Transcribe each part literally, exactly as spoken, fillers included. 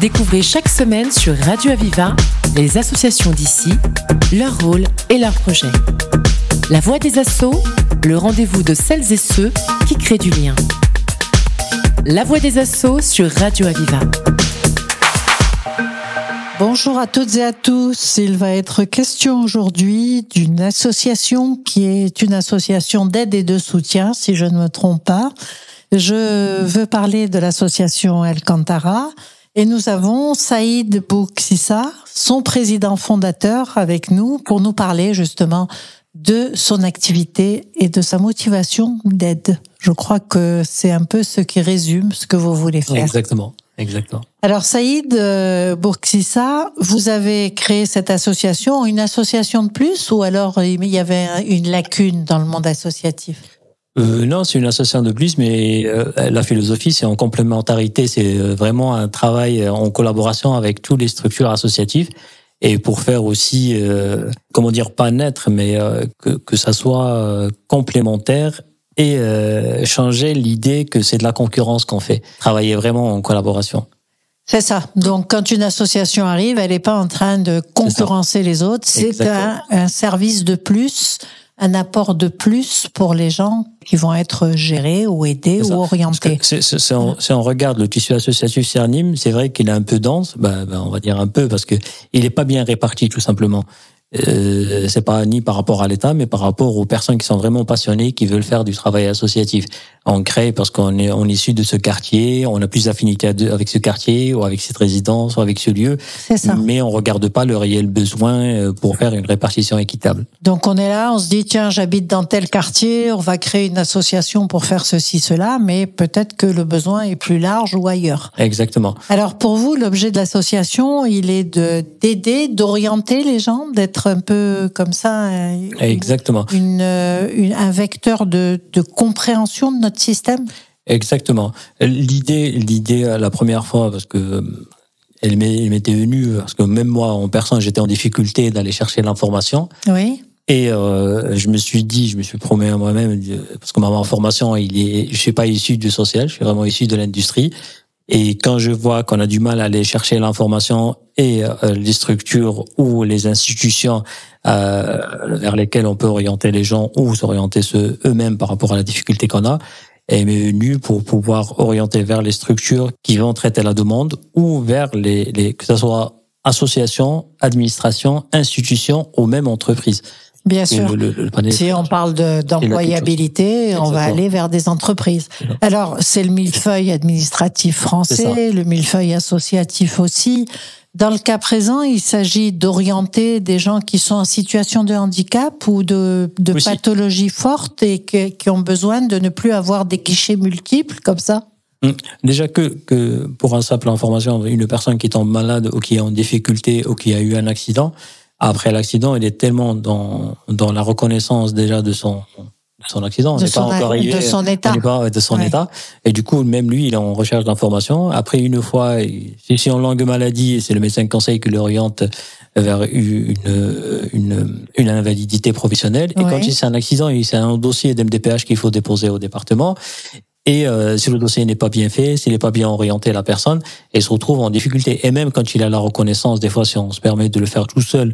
Découvrez chaque semaine sur Radio Aviva les associations d'ici, leur rôle et leurs projets. La voix des assos, le rendez-vous de celles et ceux qui créent du lien. La voix des assos sur Radio Aviva. Bonjour à toutes et à tous. Il va être question aujourd'hui d'une association qui est une association d'aide et de soutien, si je ne me trompe pas. Je veux parler de l'association Alkantara et nous avons Saïd Bougssissa, son président fondateur, avec nous pour nous parler justement de son activité et de sa motivation d'aide. Je crois que c'est un peu ce qui résume ce que vous voulez faire. Exactement. Exactement. Alors Saïd euh, Bougssissa, vous avez créé cette association, une association de plus, ou alors il y avait une lacune dans le monde associatif ? Euh, non, c'est une association de plus, mais euh, la philosophie, c'est en complémentarité, c'est vraiment un travail en collaboration avec toutes les structures associatives, et pour faire aussi, euh, comment dire, pas naître, mais euh, que, que ça soit euh, complémentaire, et euh, changer l'idée que c'est de la concurrence qu'on fait. Travailler vraiment en collaboration. C'est ça. Donc, quand une association arrive, elle n'est pas en train de concurrencer les autres. C'est un, un service de plus, un apport de plus pour les gens qui vont être gérés ou aidés ou orientés. C'est, c'est, c'est on, si on regarde le tissu associatif Cernim, c'est vrai qu'il est un peu dense. Ben, ben, on va dire un peu parce que il est pas bien réparti, tout simplement. Euh, c'est pas ni par rapport à l'État, mais par rapport aux personnes qui sont vraiment passionnées, qui veulent faire du travail associatif. On crée parce qu'on est, on est issu de ce quartier, on a plus d'affinité avec ce quartier, ou avec cette résidence, ou avec ce lieu. C'est ça. Mais on regarde pas le réel besoin pour faire une répartition équitable. Donc on est là, on se dit, tiens, j'habite dans tel quartier, on va créer une association pour faire ceci, cela, mais peut-être que le besoin est plus large ou ailleurs. Exactement. Alors pour vous, l'objet de l'association, il est de, d'aider, d'orienter les gens, d'être un peu comme ça, exactement, une, une, un vecteur de, de compréhension de notre système. Exactement. L'idée, l'idée la première fois, parce que elle m'était venue, parce que même moi en personne, j'étais en difficulté d'aller chercher l'information. Oui. Et euh, je me suis dit, je me suis promis à moi-même, parce que ma formation, il est, je suis pas issu du social, je suis vraiment issu de l'industrie. Et quand je vois qu'on a du mal à aller chercher l'information et euh, les structures ou les institutions euh, vers lesquelles on peut orienter les gens ou s'orienter ceux, eux-mêmes par rapport à la difficulté qu'on a, elle m'est venue pour pouvoir orienter vers les structures qui vont traiter la demande ou vers les, les que ce soit associations, administrations, institutions ou même entreprises. Bien sûr. Le, le, le si on parle de, d'employabilité, là, on va aller vers des entreprises. Alors, c'est le millefeuille administratif français, le millefeuille associatif aussi. Dans le cas présent, il s'agit d'orienter des gens qui sont en situation de handicap ou de, de pathologie forte et que, qui ont besoin de ne plus avoir des guichets multiples comme ça. Déjà que, que pour un simple information, une personne qui tombe malade ou qui est en difficulté ou qui a eu un accident, après l'accident, il est tellement dans, dans la reconnaissance déjà de son, de son accident. On n'est pas encore arrivé. De son état. On n'est pas de son ouais. état. Et du coup, même lui, il est en recherche d'informations. Après, une fois, si en longue maladie, c'est le médecin de conseil qui l'oriente vers une, une, une invalidité professionnelle. Ouais. Et quand c'est un accident, c'est un dossier d'M D P H qu'il faut déposer au département. Et euh, si le dossier n'est pas bien fait, s'il n'est pas bien orienté, la personne, elle se retrouve en difficulté. Et même quand il a la reconnaissance, des fois, si on se permet de le faire tout seul,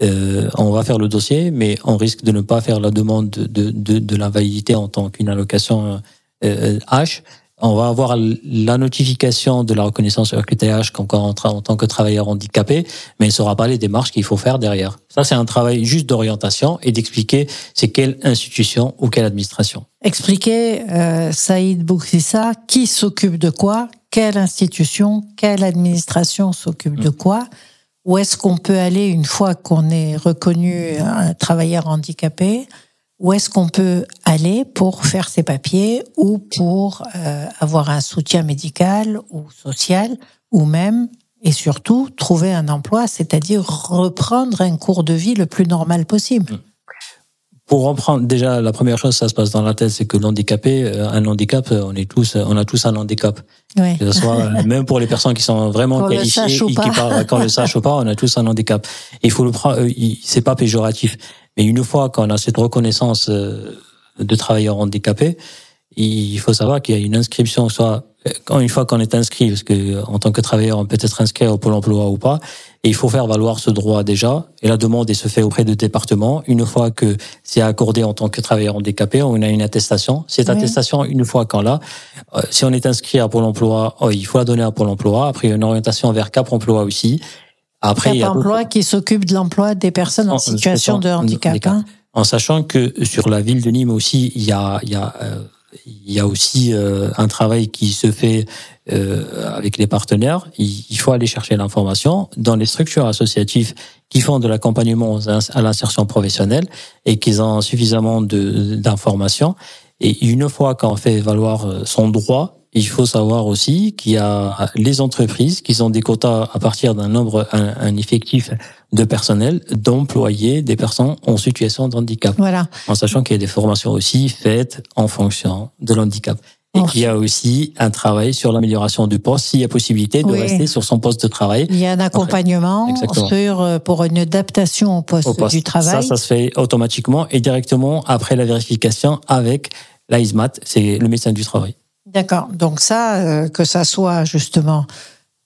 euh, on va faire le dossier, mais on risque de ne pas faire la demande de, de, de, de l'invalidité en tant qu'une allocation euh, H. On va avoir la notification de la reconnaissance R Q T H en tant que travailleur handicapé, mais il ne saura pas les démarches qu'il faut faire derrière. Ça, c'est un travail juste d'orientation et d'expliquer c'est quelle institution ou quelle administration. Expliquer, euh, Saïd Bougssissa, qui s'occupe de quoi, quelle institution, quelle administration s'occupe de quoi, où est-ce qu'on peut aller une fois qu'on est reconnu un travailleur handicapé ? Où est-ce qu'on peut aller pour faire ses papiers ou pour euh, avoir un soutien médical ou social ou même, et surtout, trouver un emploi, c'est-à-dire reprendre un cours de vie le plus normal possible. Pour reprendre, déjà, la première chose, ça se passe dans la tête, c'est que l'handicapé, un handicap, on est tous, on a tous un handicap. Oui. Que ce soit, même pour les personnes qui sont vraiment qu'on qualifiées, qui parlent, qu'on le sache ou pas, on a tous un handicap. Il faut le prendre, c'est pas péjoratif. Mais une fois qu'on a cette reconnaissance de travailleurs handicapés, il faut savoir qu'il y a une inscription soit quand, une fois qu'on est inscrit, parce que en tant que travailleur, on peut être inscrit au Pôle emploi ou pas, et il faut faire valoir ce droit déjà, et la demande elle se fait auprès du département. Une fois que c'est accordé en tant que travailleur handicapé, on a une attestation. Cette oui. attestation, une fois qu'on l'a, euh, si on est inscrit à Pôle emploi, oh, il faut la donner à Pôle emploi. Après, il y a une orientation vers Cap emploi aussi. Après, Cap il y a emploi d'autres... qui s'occupe de l'emploi des personnes en, en situation de handicap. handicap. Hein. En sachant que sur la ville de Nîmes aussi, il y a... Il y a euh, Il y a aussi euh, un travail qui se fait euh, avec les partenaires. Il, il faut aller chercher l'information dans les structures associatives qui font de l'accompagnement à l'insertion professionnelle et qui ont suffisamment de, d'informations. Et une fois qu'on fait valoir son droit, il faut savoir aussi qu'il y a les entreprises qui ont des quotas à partir d'un nombre, un, un effectif de personnel, d'employés, des personnes en situation de handicap. Voilà. En sachant qu'il y a des formations aussi faites en fonction de l'handicap. Et qu'il y a aussi un travail sur l'amélioration du poste, s'il y a possibilité de oui. rester sur son poste de travail. Il y a un accompagnement sur, pour une adaptation au poste, au poste du travail. Ça, ça se fait automatiquement et directement après la vérification avec l'A I S M A T, c'est le médecin du travail. D'accord. Donc ça, euh, que ça soit justement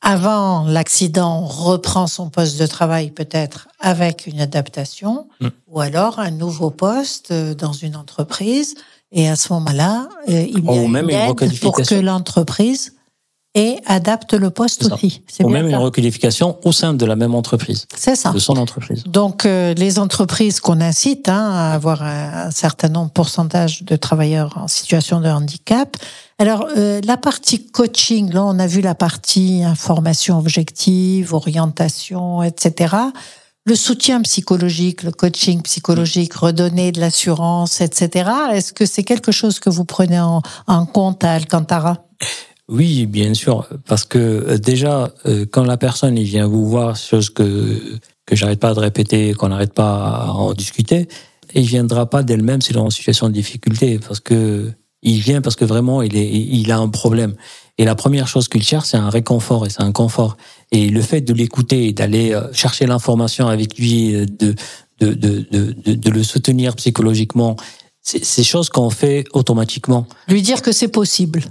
avant l'accident, on reprend son poste de travail peut-être avec une adaptation, mmh. ou alors un nouveau poste dans une entreprise. Et à ce moment-là, euh, il y a une aide pour que l'entreprise et adapte le poste c'est aussi. C'est ou bien même ça. Une requalification au sein de la même entreprise. C'est ça. De son entreprise. Donc, euh, les entreprises qu'on incite hein, à avoir un, un certain nombre pourcentage de travailleurs en situation de handicap. Alors, euh, la partie coaching, là, on a vu la partie information objective, orientation, et cetera. Le soutien psychologique, le coaching psychologique, redonner de l'assurance, et cetera. Est-ce que c'est quelque chose que vous prenez en, en compte à Alkantara ? Oui, bien sûr, parce que déjà, euh, quand la personne il vient vous voir, chose que que j'arrête pas de répéter, qu'on n'arrête pas à en discuter, il viendra pas d'elle-même s'il est en situation de difficulté, parce que il vient parce que vraiment il est il a un problème. Et la première chose qu'il cherche, c'est un réconfort et c'est un confort. Et le fait de l'écouter et d'aller chercher l'information avec lui, de de de de de, de le soutenir psychologiquement, c'est ces choses qu'on fait automatiquement. Lui dire que c'est possible.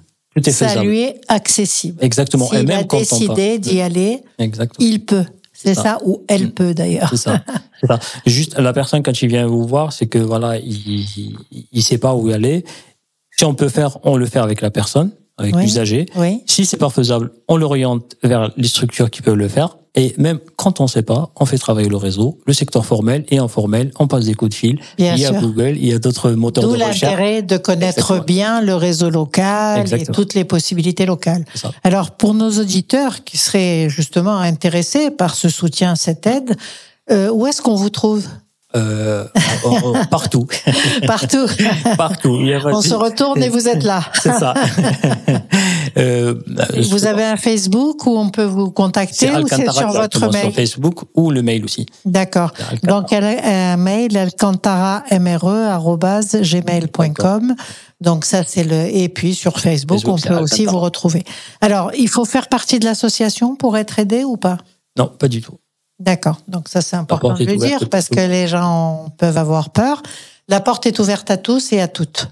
Ça lui est accessible. Exactement. S'il et même a quand décidé on d'y aller, exactement. Il peut. C'est, c'est ça. ça ou elle peut d'ailleurs. C'est ça. C'est ça. Juste la personne quand il vient vous voir, c'est que voilà, il, il, il sait pas où aller. Si on peut faire, on le fait avec la personne, avec oui. l'usager. Oui. Si c'est pas faisable, on l'oriente vers les structures qui peuvent le faire. Et même quand on ne sait pas, on fait travailler le réseau, le secteur formel et informel, on passe des coups de fil. Bien il y a sûr. Google, il y a d'autres moteurs D'où de recherche. D'où l'intérêt de connaître Exactement. Bien le réseau local Exactement. Et toutes les possibilités locales. Alors, pour nos auditeurs qui seraient justement intéressés par ce soutien, cette aide, euh, où est-ce qu'on vous trouve ? Euh, partout. Partout. Partout. On se retourne et vous êtes là. C'est ça. Euh, vous avez un Facebook où on peut vous contacter ou c'est sur votre mail ? Sur Facebook ou le mail aussi. D'accord. Donc, elle a un mail, alcantara m r e arobase gmail point com. Donc ça c'est le et puis sur Facebook, Facebook on peut aussi Alcantara. Vous retrouver. Alors, il faut faire partie de l'association pour être aidé ou pas ? Non, pas du tout. D'accord. Donc ça c'est important de le dire parce que les gens peuvent avoir peur. La porte est ouverte à tous et à toutes.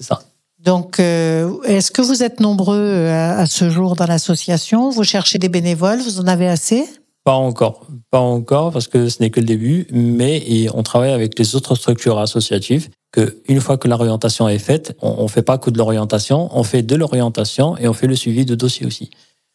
C'est ça. Donc, euh, est-ce que vous êtes nombreux à, à ce jour dans l'association ? Vous cherchez des bénévoles, vous en avez assez ? Pas encore, pas encore, parce que ce n'est que le début, mais on travaille avec les autres structures associatives, que une fois que l'orientation est faite, on ne fait pas que de l'orientation, on fait de l'orientation et on fait le suivi de dossiers aussi.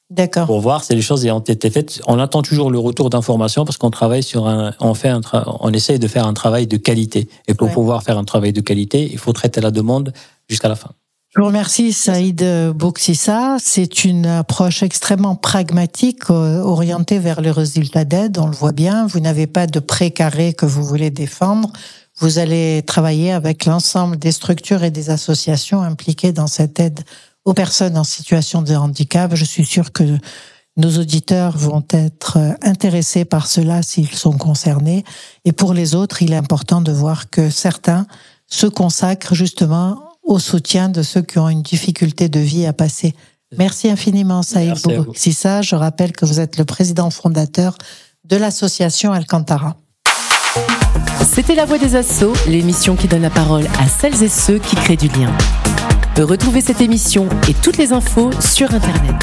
D'accord. Pour voir si les choses ont été faites. On attend toujours le retour d'information parce qu'on travaille sur un, on fait un, tra- on essaye de faire un travail de qualité. Et pour ouais. pouvoir faire un travail de qualité, il faut traiter la demande jusqu'à la fin. Je vous remercie, Saïd Bougssissa. C'est une approche extrêmement pragmatique, orientée vers les résultats d'aide. On le voit bien. Vous n'avez pas de précaré que vous voulez défendre. Vous allez travailler avec l'ensemble des structures et des associations impliquées dans cette aide aux personnes en situation de handicap. Je suis sûre que nos auditeurs vont être intéressés par cela s'ils sont concernés. Et pour les autres, il est important de voir que certains se consacrent justement au soutien de ceux qui ont une difficulté de vie à passer. Merci infiniment, Saïd Bougssissa. Je rappelle que vous êtes le président fondateur de l'association Alkantara. C'était La Voix des Assos, l'émission qui donne la parole à celles et ceux qui créent du lien. peut retrouver cette émission et toutes les infos sur Internet.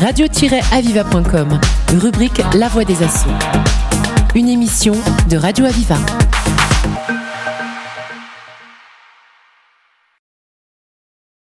radio aviva point com, rubrique La Voix des Assos. Une émission de Radio Aviva.